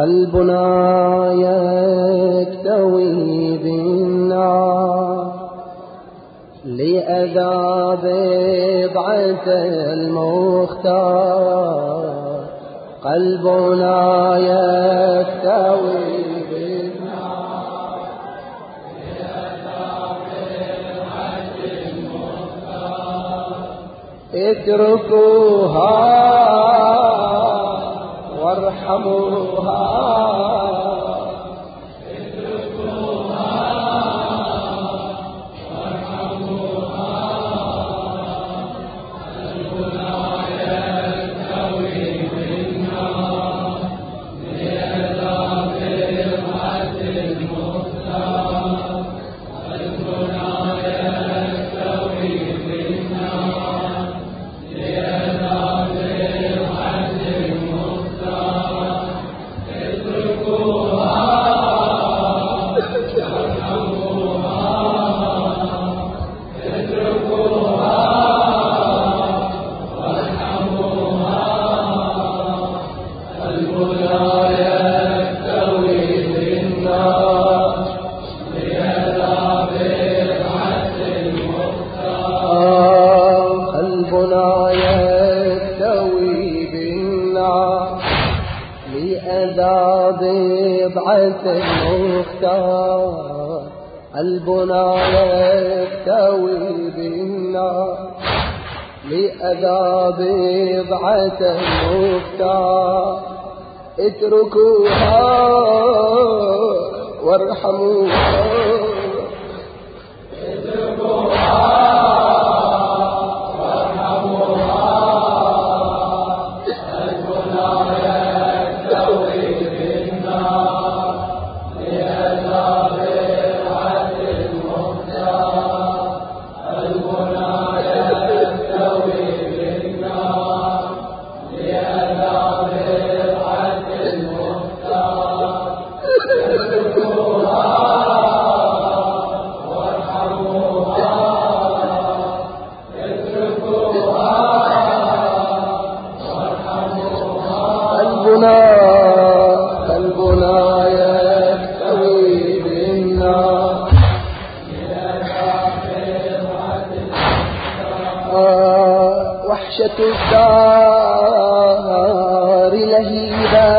قلبنا يكتوي بالنار لأذى بضعة المختار، قلبنا يكتوي بالنار لأذى بضعة المختار، اتركوها وارحموها اتركوها وارحموها، قلبنا يكتوي بالنار لأذى بضعة المختار، قلبنا يكتوي بالنار لأذى بضعة المختار، لأذى بضعة المختار، قلبنا يكتوي بالنار لأذى بضعة المختار، اتركوها وارحموها اتركوها وحشة الدار لهيبة،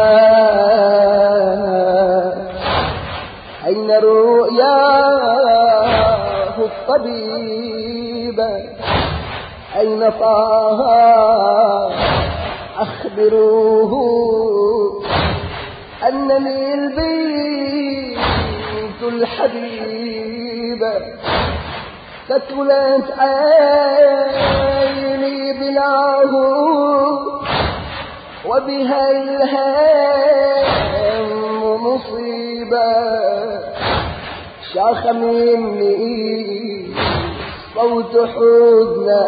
أين رؤياه الطبيبة، أين طه أخبروه أنني البنت الحبيبة، فتولت عيني بلاه وبها الهم مصيبة، شاخ مني صوت حزنا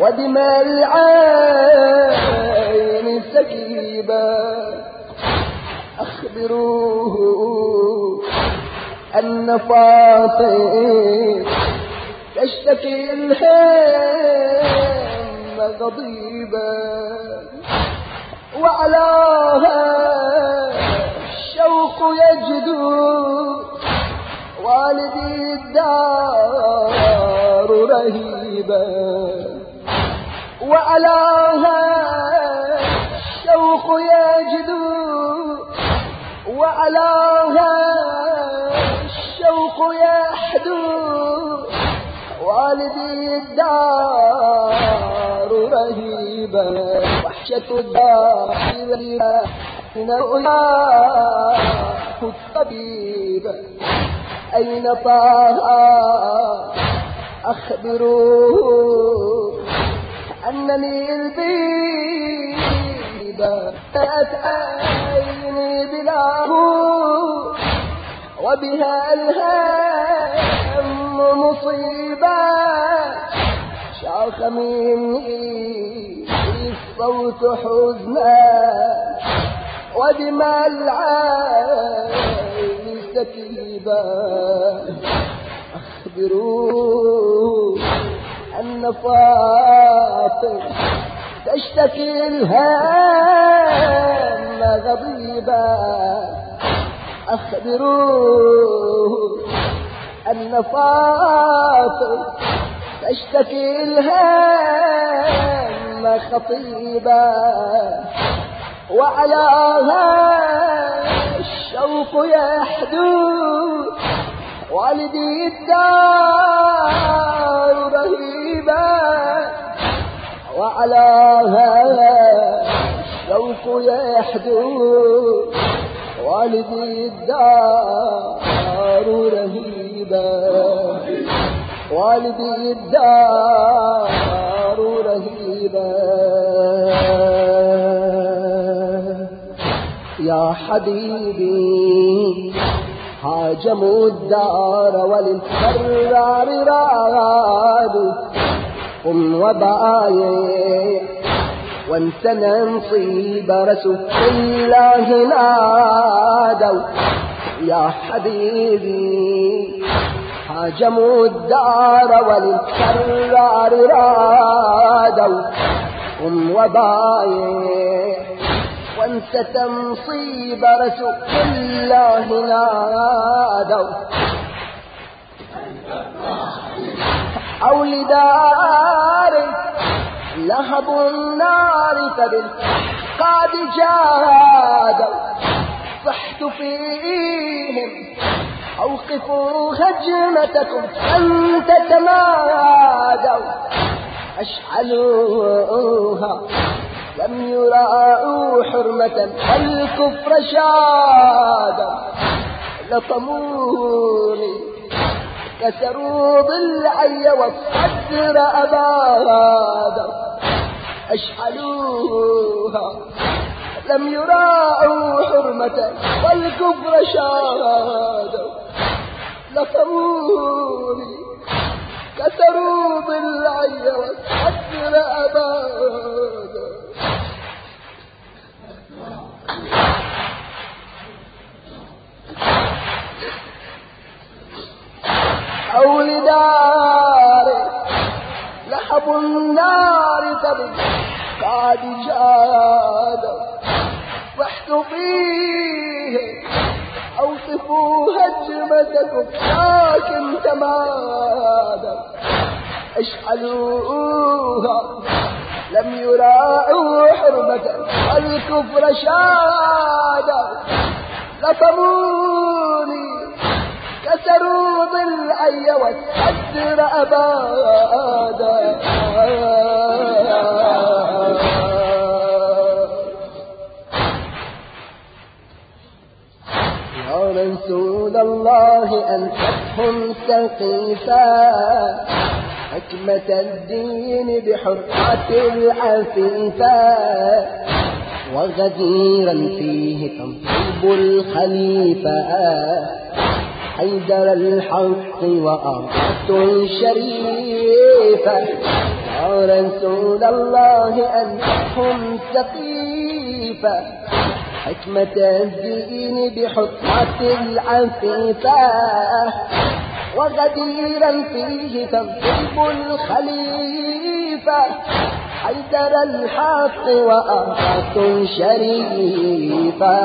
ودمع العين سكيبة، أخبروه أن فاطمة تشتكي الهم غضيبا، وعلاها الشوق يجدو والدي الدار رهيبا، وعلاها الشوق يجدو وعلاها الشوق يحدو والدي الدار رهيبة، وحشة الدار رهيبة، أين رؤياه الطبيبة، أين طه أخبروه أنني البيبة، تأتيني بلاه وبها الهم مصيبة، شاخ مني صوت حزنا ودمع العين سكيبة، أخبروه أن فاطمة تشتكي الهم طيبا أخبروه أن فاطمة تشتكي الهم خطيبا وعلاها الشوق يحدو والدي الدار رهيبا وعلاها الشوق يحدو والدي الدار رهيبا والدي الدار رهيبا يا حبيبي هاجموا الدار وللفرار رادوا قم وبايع وانسنا نصيب رسول الله نادوا يا حبيبي هاجموا الدار وللفرار رادوا قم وبايع وانت تنصيب رسول الله نادوا حول داري لهب النار فبالقاد جادوا صحت فيهم أوقفوا هجمتكم أن تتمادوا أشعلوها لم يراءوا حرمة الكفر شادا لطموني كسروا ضلعي والصدر أبادا أشعلوها لم يراءوا حرمة والكفر شادا لطموني كسروا ضلعي والصدر أبادا حول داري لهب النار فبالقاد جادوا واحتوا فيه أوصفوا هجمتكم لكن تمادوا اشعلوها لم يراعوا حرمة الكفر شادا لطموني كسروا ضلعي والصدر أبادا يا رسول الله أنصفهم سقيفا حكمة الدين بحرقة العفيفة وغزيرا فيه تنصب الخليفة حيدر الحق وأرض شريفة يا رسول الله أنتم سقيفة حكمة الدين بحرقة العفيفة وغديرا فيه تنصب الخليفة حيدر الحق وأرض شريفة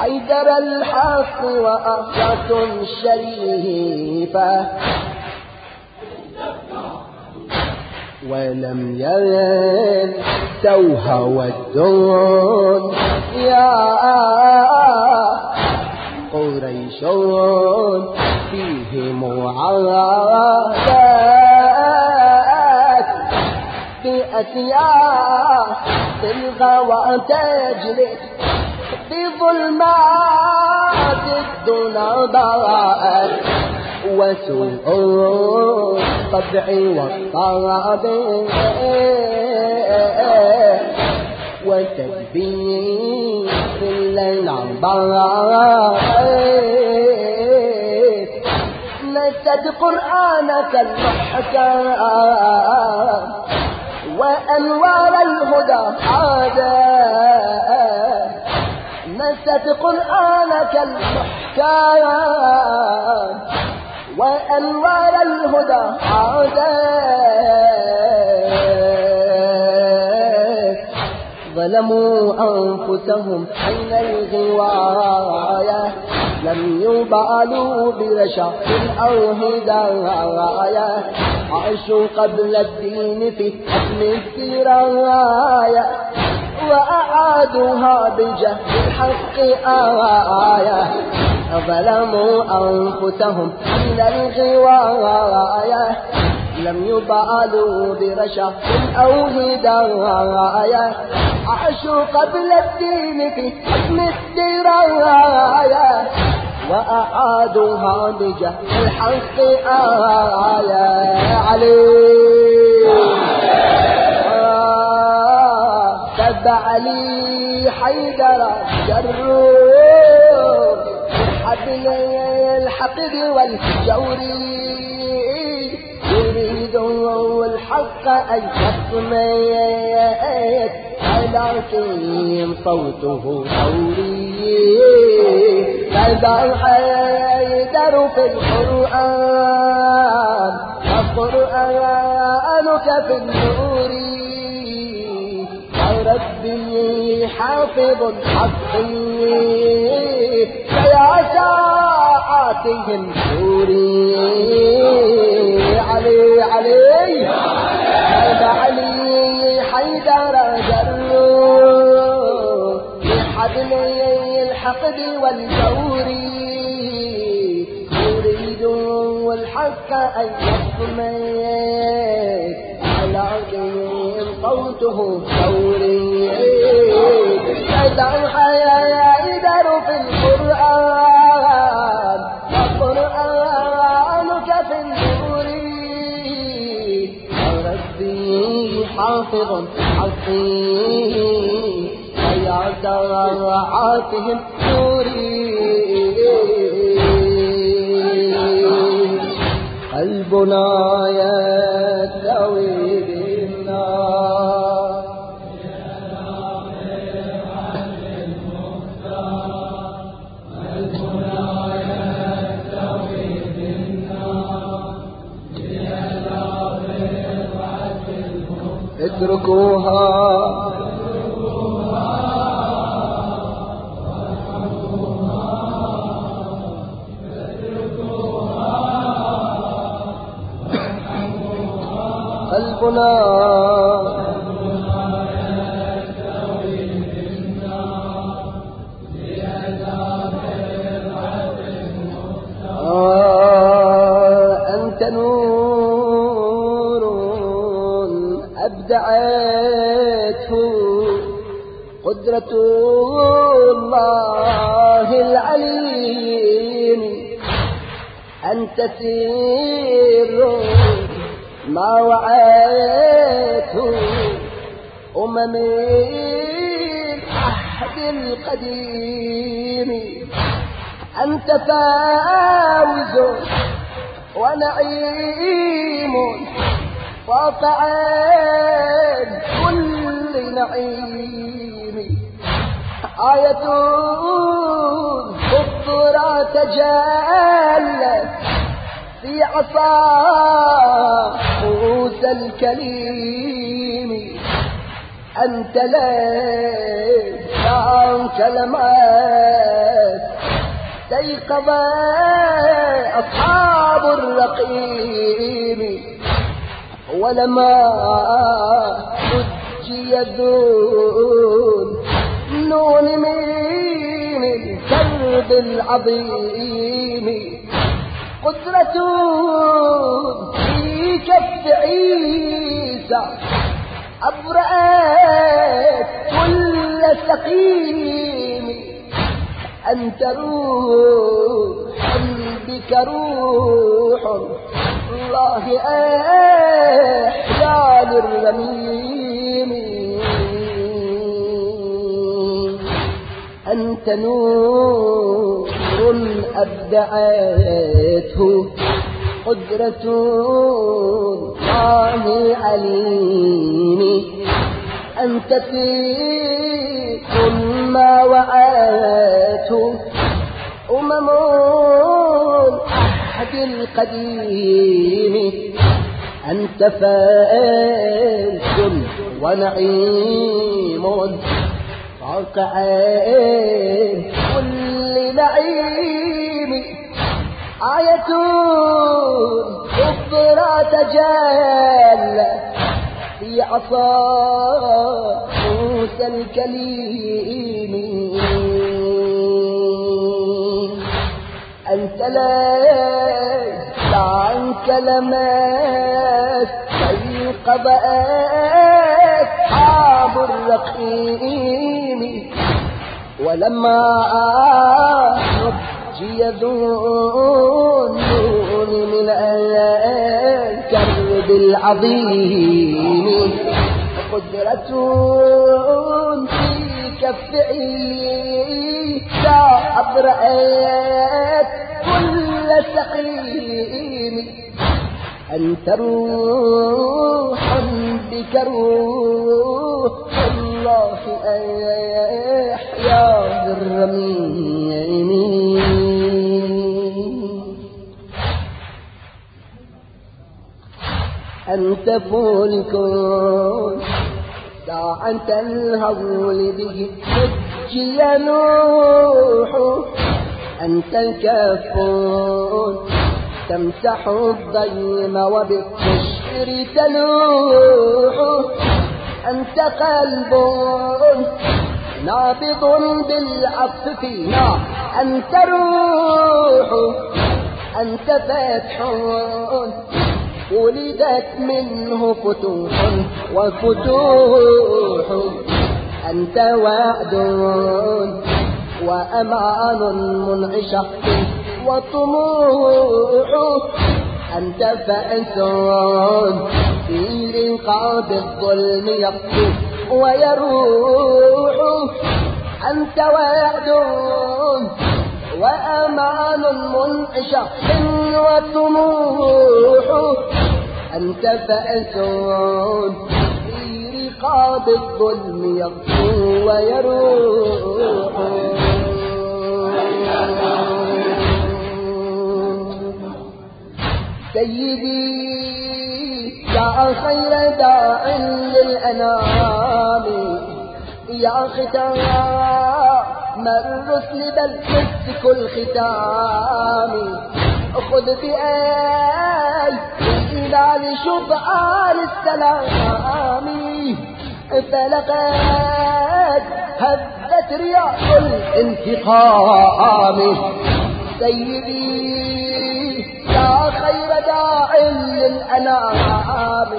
حيدر الحق وأرض شريفة ولم يرد توها والدون يا قريش فيهم عرافات بأسياس تلغى تجلد بظلمات الدنيا ضاءت وسوء الطبع والطرب وتدبير الليل برات نسد قرآنك المحكم وأنوار الهدى هذا نسد قرآنك المحكم وأنوار الهدى هذا ظلموا أنفسهم حين الغواية لم يبالوا برشا أو هداية عاشوا قبل الدين في حكم الدراية وأعادوها بجهل الحق آية ظلموا أنفسهم حين الغواية لم يبالوا برشا أو هداية عاشوا قبل الدين في حكم الدراية وأعادوها بجهل الحق آية علي سب علي حيدر جرور حبل الحقد والجوري يريدوا الحق أن يسميت ولكن صوته ثوري فذا حيدر في القرآن القرآنك في النور ربي حافظ حقي فيا ساعاتهم سوري علي علي هذا علي حيدر جروا بحبلي الحقد والجوري يريدوا الحق أن يحكمك على عين صوته ثوري هذا الحياة يدر في القرآن القرآنك في حافظ حصين فيا دراعاتهم نوري قلبنا يستوي بالنار اتركوها قلبنا يستوي بالنار لعذاب الرعد المختار أنت أبدعته قدرة الله العليم أنت سر ما وعيته أمم العهد القديم أنت فاوز ونعيم فاق عن كل نعيم آية الضرى تجلت في عصا موسى الكليم أنت ليس عن كلمات تيقظ أصحاب الرقيم ولما نجي ذون نون من الكرب العظيم قدرة في كف عيسى أبرأت كل سقيم أنت روح بك روح الله أحيان الرميم أنت نور أبدعته قدرة الله عليم أنت فيك ما وعاته أمم القديم أنت فائز ونعيم الموت وقعين كل نعيمي آية أخرى تجلى في عصا موسى الكليم. أنت لست عنك لمست فيقظ أصحاب الرقيم. ولما نجي ذنون من الكرب العظيم قدرة في كف عيسى أبرأت كل سقيم. أنت روح بك روح الله أحيا الرميم. أنت فولك ساعة تنهول به تجي نوح. أنت الكفون تمسح الضيم وبالقشر تلوح. أنت قلب نابض بالعطف فينا. أنت روح أنت فتح ولدت منه فتوح وفتوح. أنت وعد وأمان منعشة وطموح. أنت فأنت في الإنقاذ الظلم يقف ويروح. أنت وعد وأمان منعشق وطموح. أنت فأنت في رقاب الظلم يقف ويروح. سيدي يا خير داع للأنام يا ختام الرسل بل مسك الختام. خذ بآي إلى شبعان السلام. فلقد هبت رياح الانتقام. سيدي يا خير داع للأنام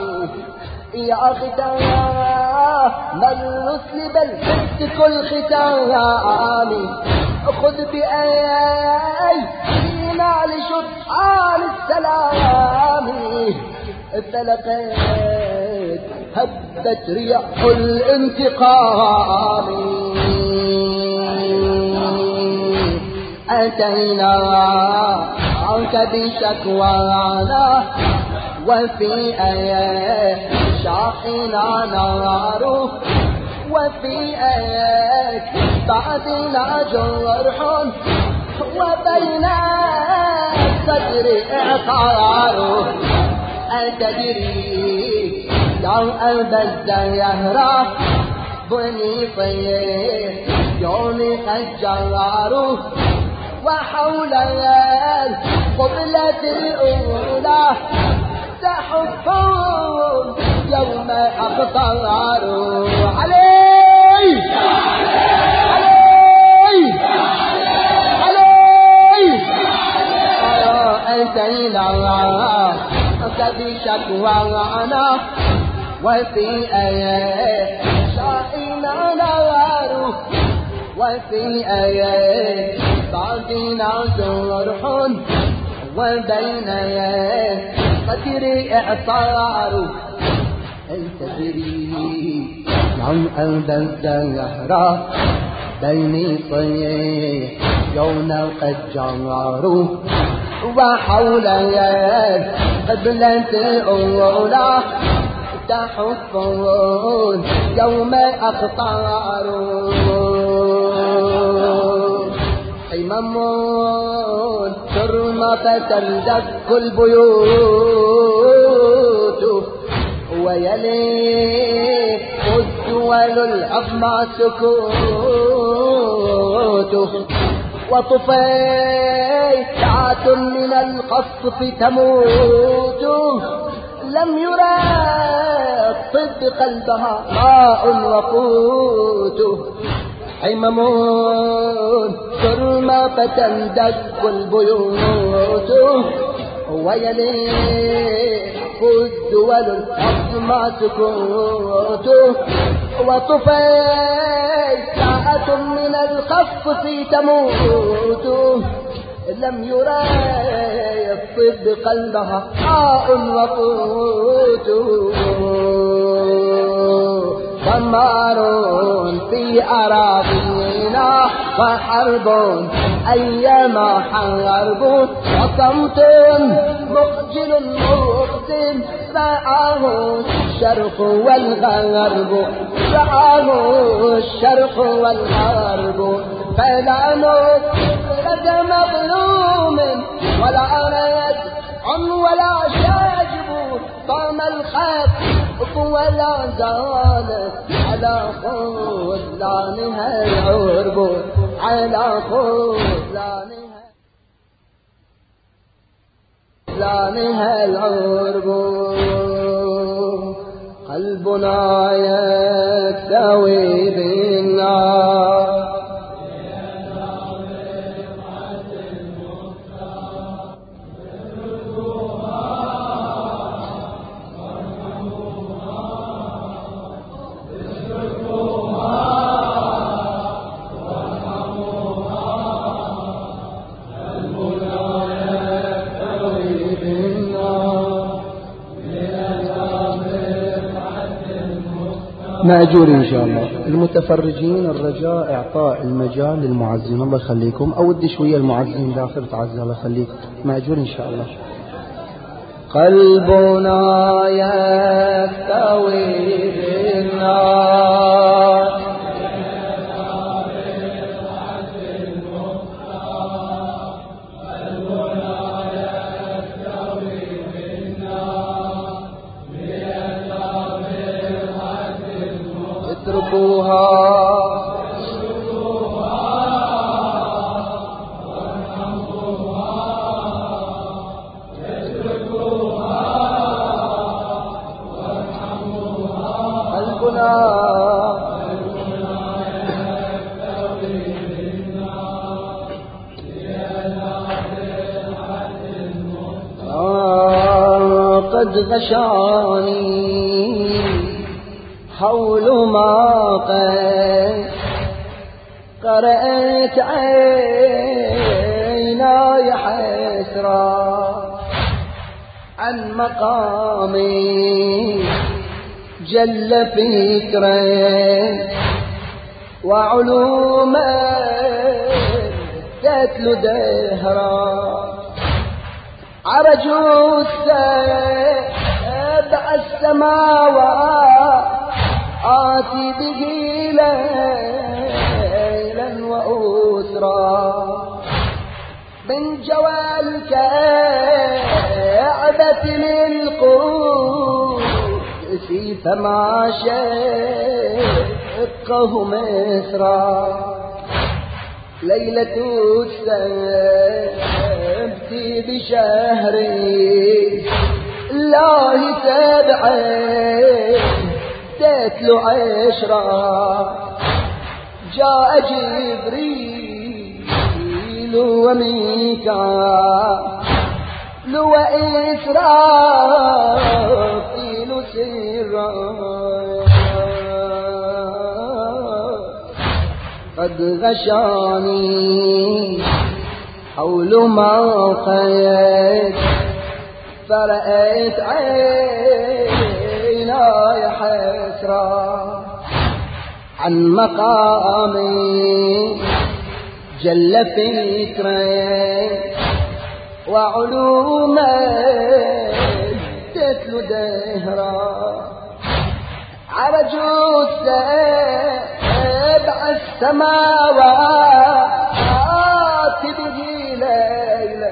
يا ختام الرسل بل مسك الختام. خذ بأيدينا لشطعان السلام. فلقد هبت رياح الانتقام. أتينا عنك بشكوانا وفي آيات شاحنا نار. وفي آيات بعدنا جرح وبين الصدر إعقار. أتدري لو أبد يهرى بني طيب يوم الجرار. وحول القبلة الأولى تحفون يوم أقطار. علي علي علي أنتينا أكد شكوانا وفي آيات شائنا نوار. وفي آيات بعدنا جرح وبين قدر إعصار. التجري عن أبد يهرى بين صيح يوم قد جرى. وحول قبلة الأولى تحفون يوم أقطار. حمام ترمى تندك البيوت ويلي قد أول العظمى سكوته، وطفيلات من القصف تموت، لم يرى طب قلبها ماء وقوت، حمم سرمة تندق البيوت، ويليق الدول العظمى سكوته، وطفيلات من القصف تموت، لم يرى طب قلبها ماء وقوت، دمار في أراضينا وحرب أيما حرب، وصمت مخجل مخزن رآه الشرق والغرب، رآه الشرق والغرب، فلا نصرة مظلوم ولا رد ولا شجب، طام الخف ولا زال على خذلانها العرب، على خذلانها العرب. قلبنا يستوي بالنار، مأجورين إن شاء الله. المتفرجين الرجاء إعطاء المجال للمعزين، الله يخليكم، أو ودي شوية المعزين داخل تعزى، الله يخليك، مأجورين إن شاء الله. قلبنا يستوي بالنار، قد غشاني حول ما قد قرأت عيناي حسرة عن مقامي جل فكري، وعلوما تتلو دهرا عرجوا سبع السماوات به ليلا وأسرا، من جوى الكعبة للقدس فما شقه مصرا، ليلة السبت بشهري الله سبعين تتلو عشرة، جاء جبريل وميكائيل وإسرافيل سرا، قد غشاني حول موقعك فرأيت عيناي حسرة عن مقامي جل فكرك، وعلومك تتلو دهرا عرجوا سبع السماوات به ليلا،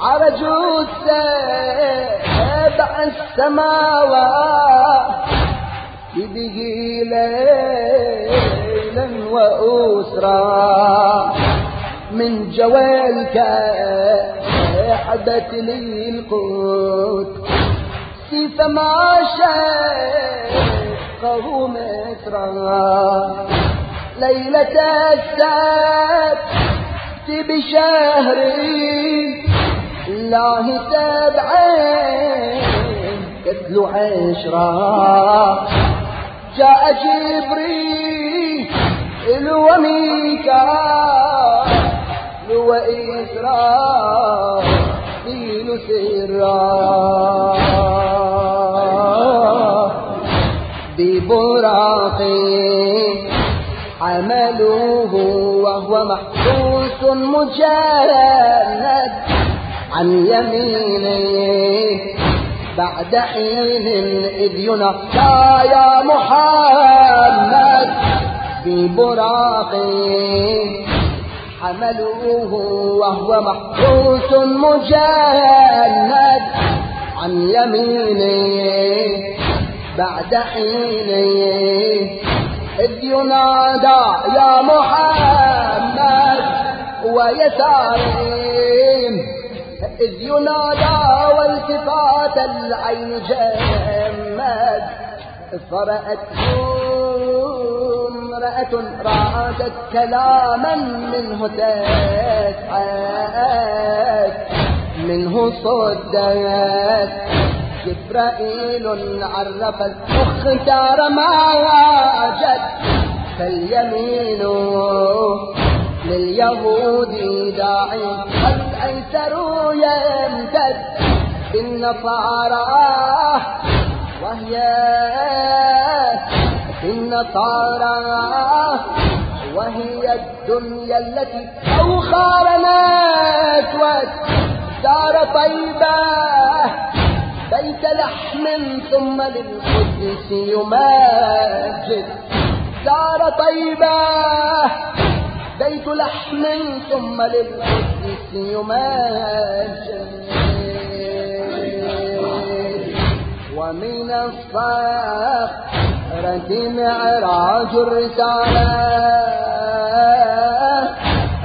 عرجوا سبع السماوات ببه ليلا وأسرا من جوالك حبت لي القوت سيف ما شقه مترا ليلة السبت بشهري الله تبعين قتل عشرة جاء جبريل وميكائيل وإسرافيل سرا ببراق عملوه وهو محبوس مجند عن يمينه بعد حين إذ ينقى يا محمد ببراق حملوه وهو محبوس مجند عن يمينه بعد حين إذ ينادى يا محمد ويساره إذ ينادى والتفات العين جمد فرأته امرأة رأت كلاما منه تسعت منه صدت جبرائيل عرف المختار ما وجد فاليمين لليهود داعي قد أيسروا يمتد بالنصارى وهي بالنصارى وهي الدنيا التي أوخارنا أسود دار طيبة بيت لحم ثم للقدس يماجد دار طيبة بيت لحم ثم للقدس يماجد ومن الصخرة معراج الرسالة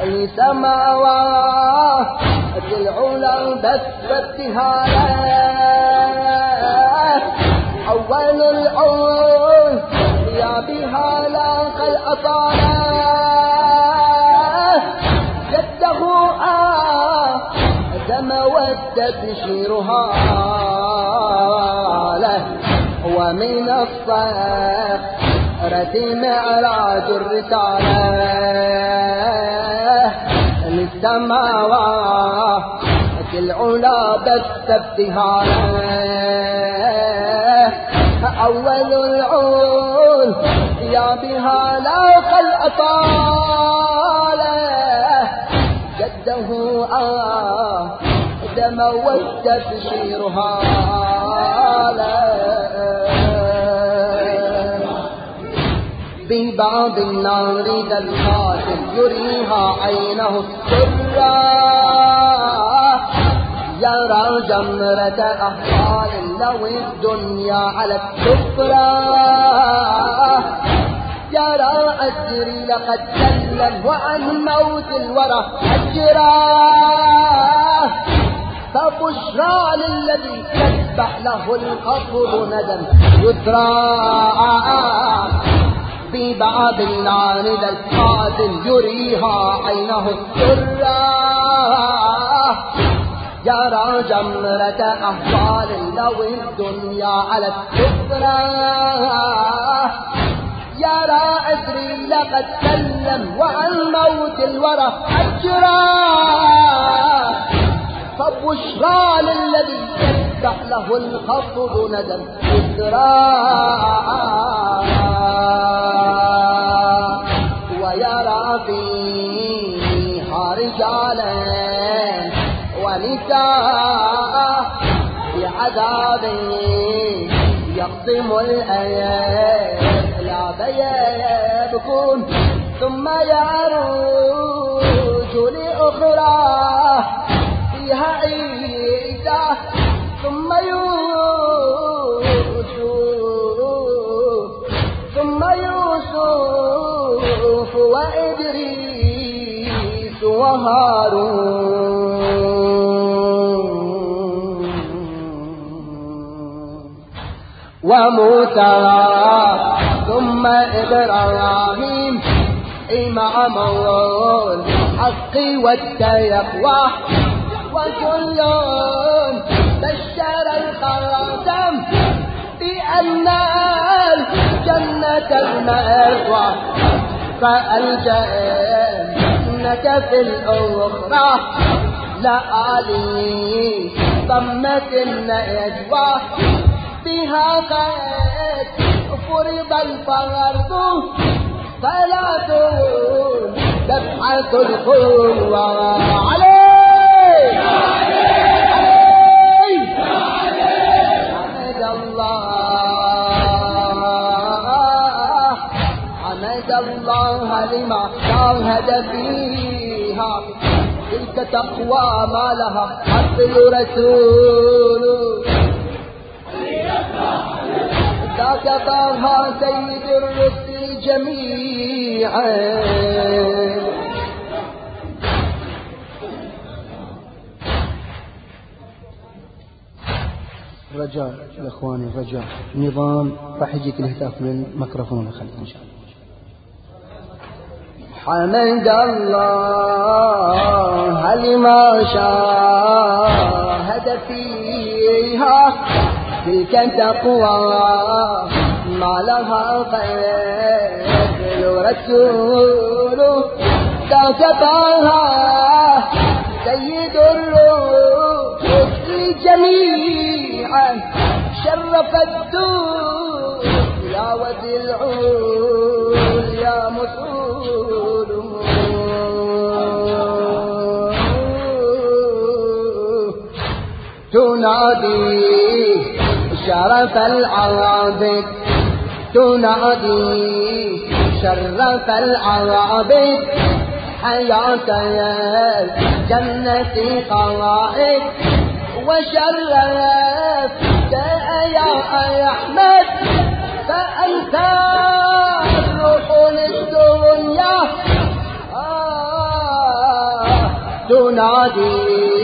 لسماوات العلا بث ابتهالا أول العليا بها لاقى الأطالا وتبشيرها له ومن الصخرة معراج الرسالة للسماوات العلا بث ابتهاله أول العليا بها لاقى الأطالة جده دم والتبشيرها ببعض النار ذا القاتل يريها عينه السرى يرى جمرة أحوال لو الدنيا على السفرى يرى أجري لقد سلم وعن موت الورى أجرى فبشرى للذي تسبح له القبر ندم يترى في بعض النار ذا القاتل يريها عينه السرى يرى جمرة أهوال لو الدنيا على السفرى يرى أجري لقد سلم وعن موت الورى أجرى فبشرى للذي يسبح له الخطب ندم إسراء ويرى فيها رجالا ونساء بعذاب يقسم الأيام يبكون ثم يروج لأخرى فيها عيدا ثم يوجد وإدريس وهارون وموسى ثم إبراهيم إمام الحق والتقوى وكل بشر الخاتم بأن الجنة المأوى فالجنة في الأخرى لآلي ضمت النجوى بها قد فرض الفرض فلا تكن دفعة الخلوة عليه عليه حمد الله حمد الله لما شاهد فيها تلك تقوى ما لها حفل رسول ذاك طه سيد الرسل جميعا رجاء الأخوان رجاء نظام راح يجيك الهتاف من ميكروفون خليك إن شاء الله. حمد الله لما شاهد فيها تلك تقوى ما لها قيد رسول تكتبها سيد الرسل جميعا شرف الدور يا ودي العول يا مسؤول تنادي شرف العرب تنادي شرف العرب حياة الجنة قرائك وشرفت يا أحمد فأنت الركن الدنيا تنادي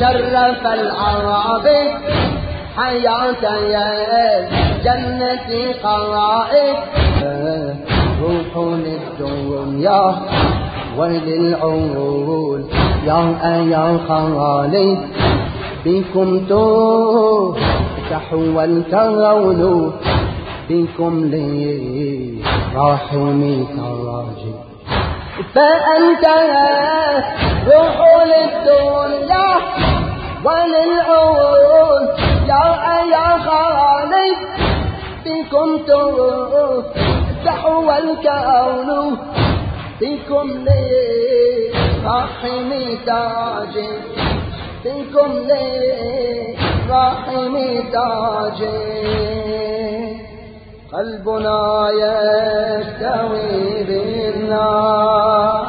شرف العرب حياة الجنة قرائك روح للدنيا وللعول يا أيها الخوالي بكم تفتح والكون بكم لي راحمي تراجي فأنت روح للدنيا وللعول يا خالد بكم تفتح والكون بكم لي رحمي تاجي بكم لي رحمي تاجي قلبنا يستوي بالنار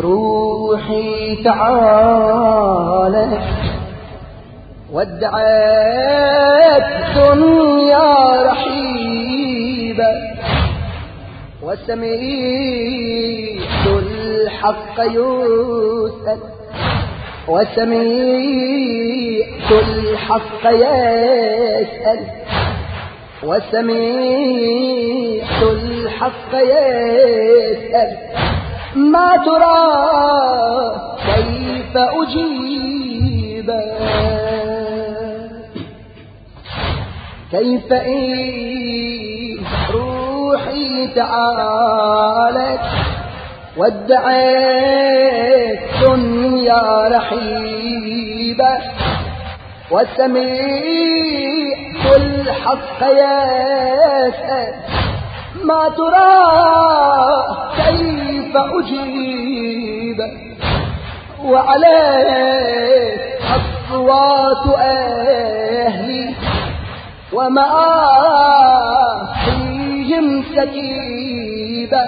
روحي تعالى ودعت دنيا رحيبة وسمعت الحق يسأل وسمعت الحق يسأل وسمعت الحق يسأل ما ترى كيف أجيب كيف إيه روحي تعالت ودعيت دنيا رحيبة وسمعت الحق يسأل ما ترى كيف أجيب وعليك أصوات أهلي وما فيهم سكيبة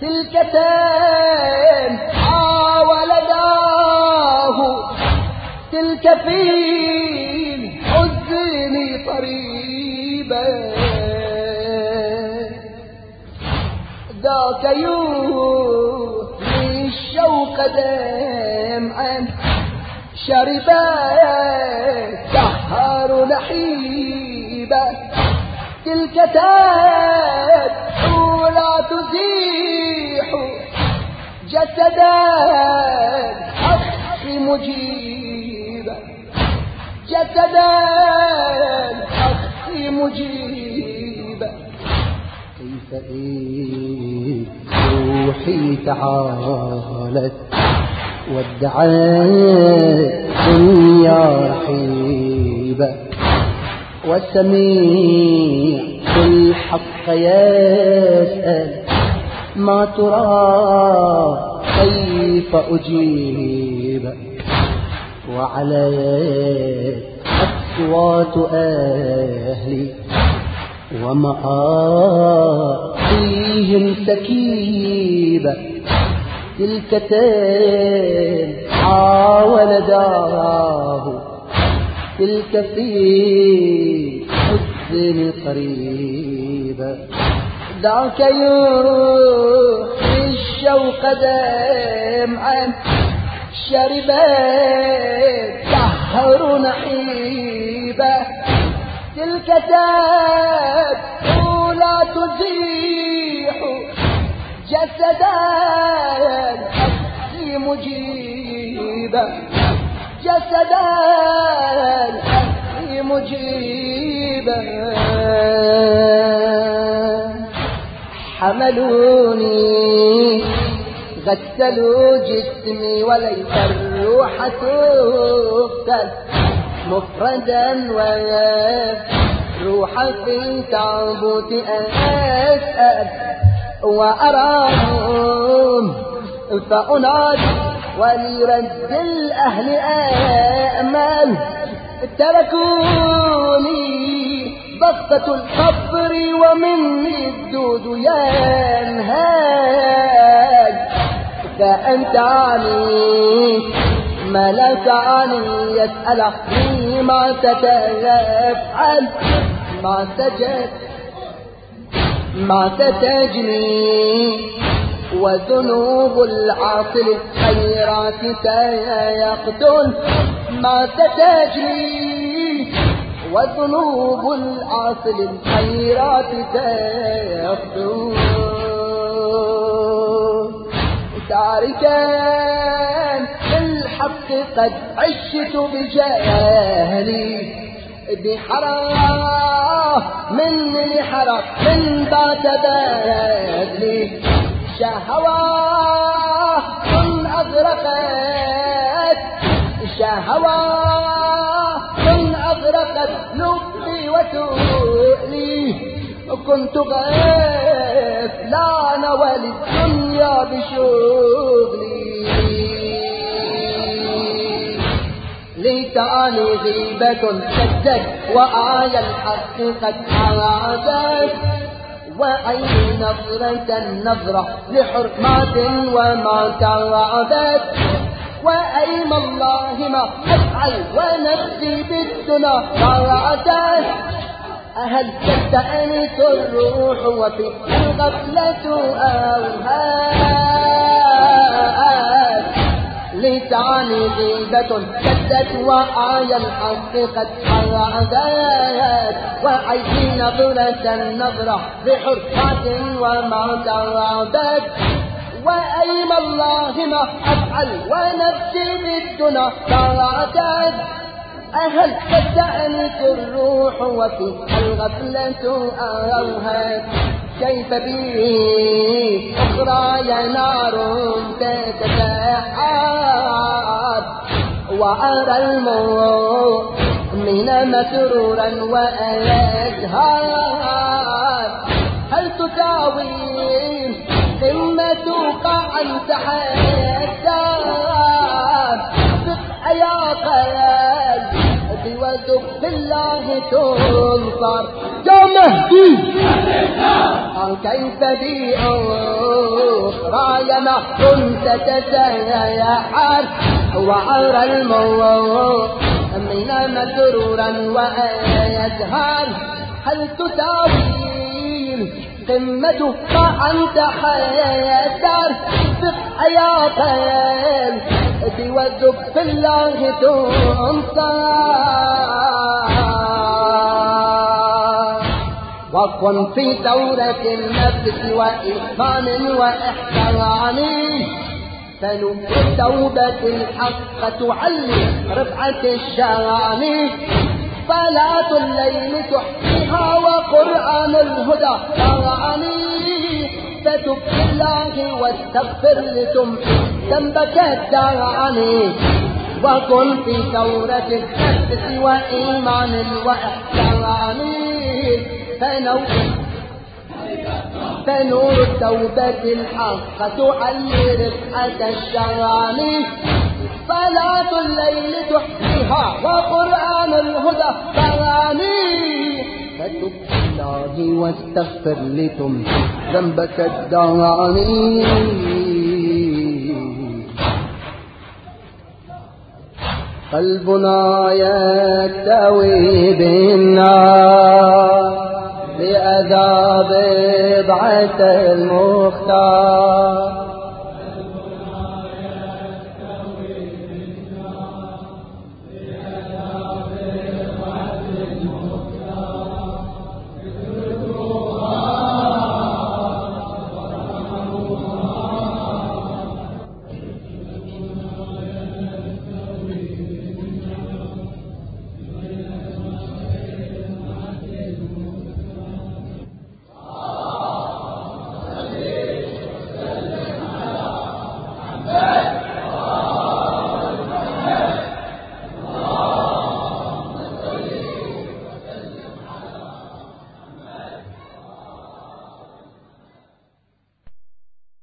تلك تنحى ولداه تلك في الحزن طريبة ذاك يهوي الشوق دمعا شربت سهر نحيبة تلك تبكي لا تزيح جسد الحق مجيبة جسد الحق مجيبة كيف إيه روحي تعالت وادعيت دنيا رحيبة وسمعت الحق يسأل ما ترى كيف أجيب وعليت أصوات أهلي وما فيهم سكيبة تلك تنحى ولداه تلك في حزن قريبة دعك يحيي الشوق دمعا شربت سهر نحيبة تلك تبكي لا تزيح جسدان حسي مجيبة جسدان حسي مجيبة حملوني غسلوا جسمي وليس الروح تغسل مفردا وروحا في تابوت أسأل وأرام فأنادي ولرد الأهل آمال تركوني بسطة القبر ومني الدود ينهال فأنت عني ما لا تعني يسأل أخي ما تتفعل ما تجد ما تتجني وذنوب العاصل الخيرات تيقتل ما تتجني وذنوب العاصل الخيرات تيقتل تاركان الحق قد عشت بجهلي بحرام من الحرام من بات بادلي شهوات من أغرقت شهوات من أغرقت لبي وتؤلي كنت غفلان وللدنيا بشغلي ليت عني غيبة شدت وآية الحق قد عادت وعين نظرة نظرة لحرمات وما تعبت وأيم الله ما أفعل ونفسي بالدنا طلعتت أهل تستأنس الروح وفي الغفلة أوهات ليت عني غيبة شدت وآية الحق قد حرعت وعيني نظرة نظرة بحرقات وما تعبت وأيم الله ما أفعل ونفسي بالدنا طلعتت أهل صدقني الروح وفي الغفلة أروها كيف بي أخرى يا نار تتفاعل وأرى المؤمن مسرورا وأيزهار هل تساوي قمة قاعا تحدار صدق يا قلب بوزق الله تنصر يا مهدي كيف بي أخرى يا مهد تتسيحر وعرى المؤمن مسرورا وأيزهار هل تساوي قمة فأنت حياتر صدق يا قلب بوزب في الله تنصار وكن في دورة النفس وإحسان وإحسان تنب التوبة الحق تعلي رفعة الشان صلاة الليل تحصيها وقرآن الهدى دعني فتب الله واستغفر لتمحي ذنبك دعني وكن في ثورة الحس وإيمان وإحسان فنور التوبة الحق تعلي رفعة الشراني صلاة الليل تحصيها وقرآن الهدى تراني فتب الله واستغفر لتمحي ذنبك الدراني قلبنا يكتوي بالنار لأذى بضعة المختار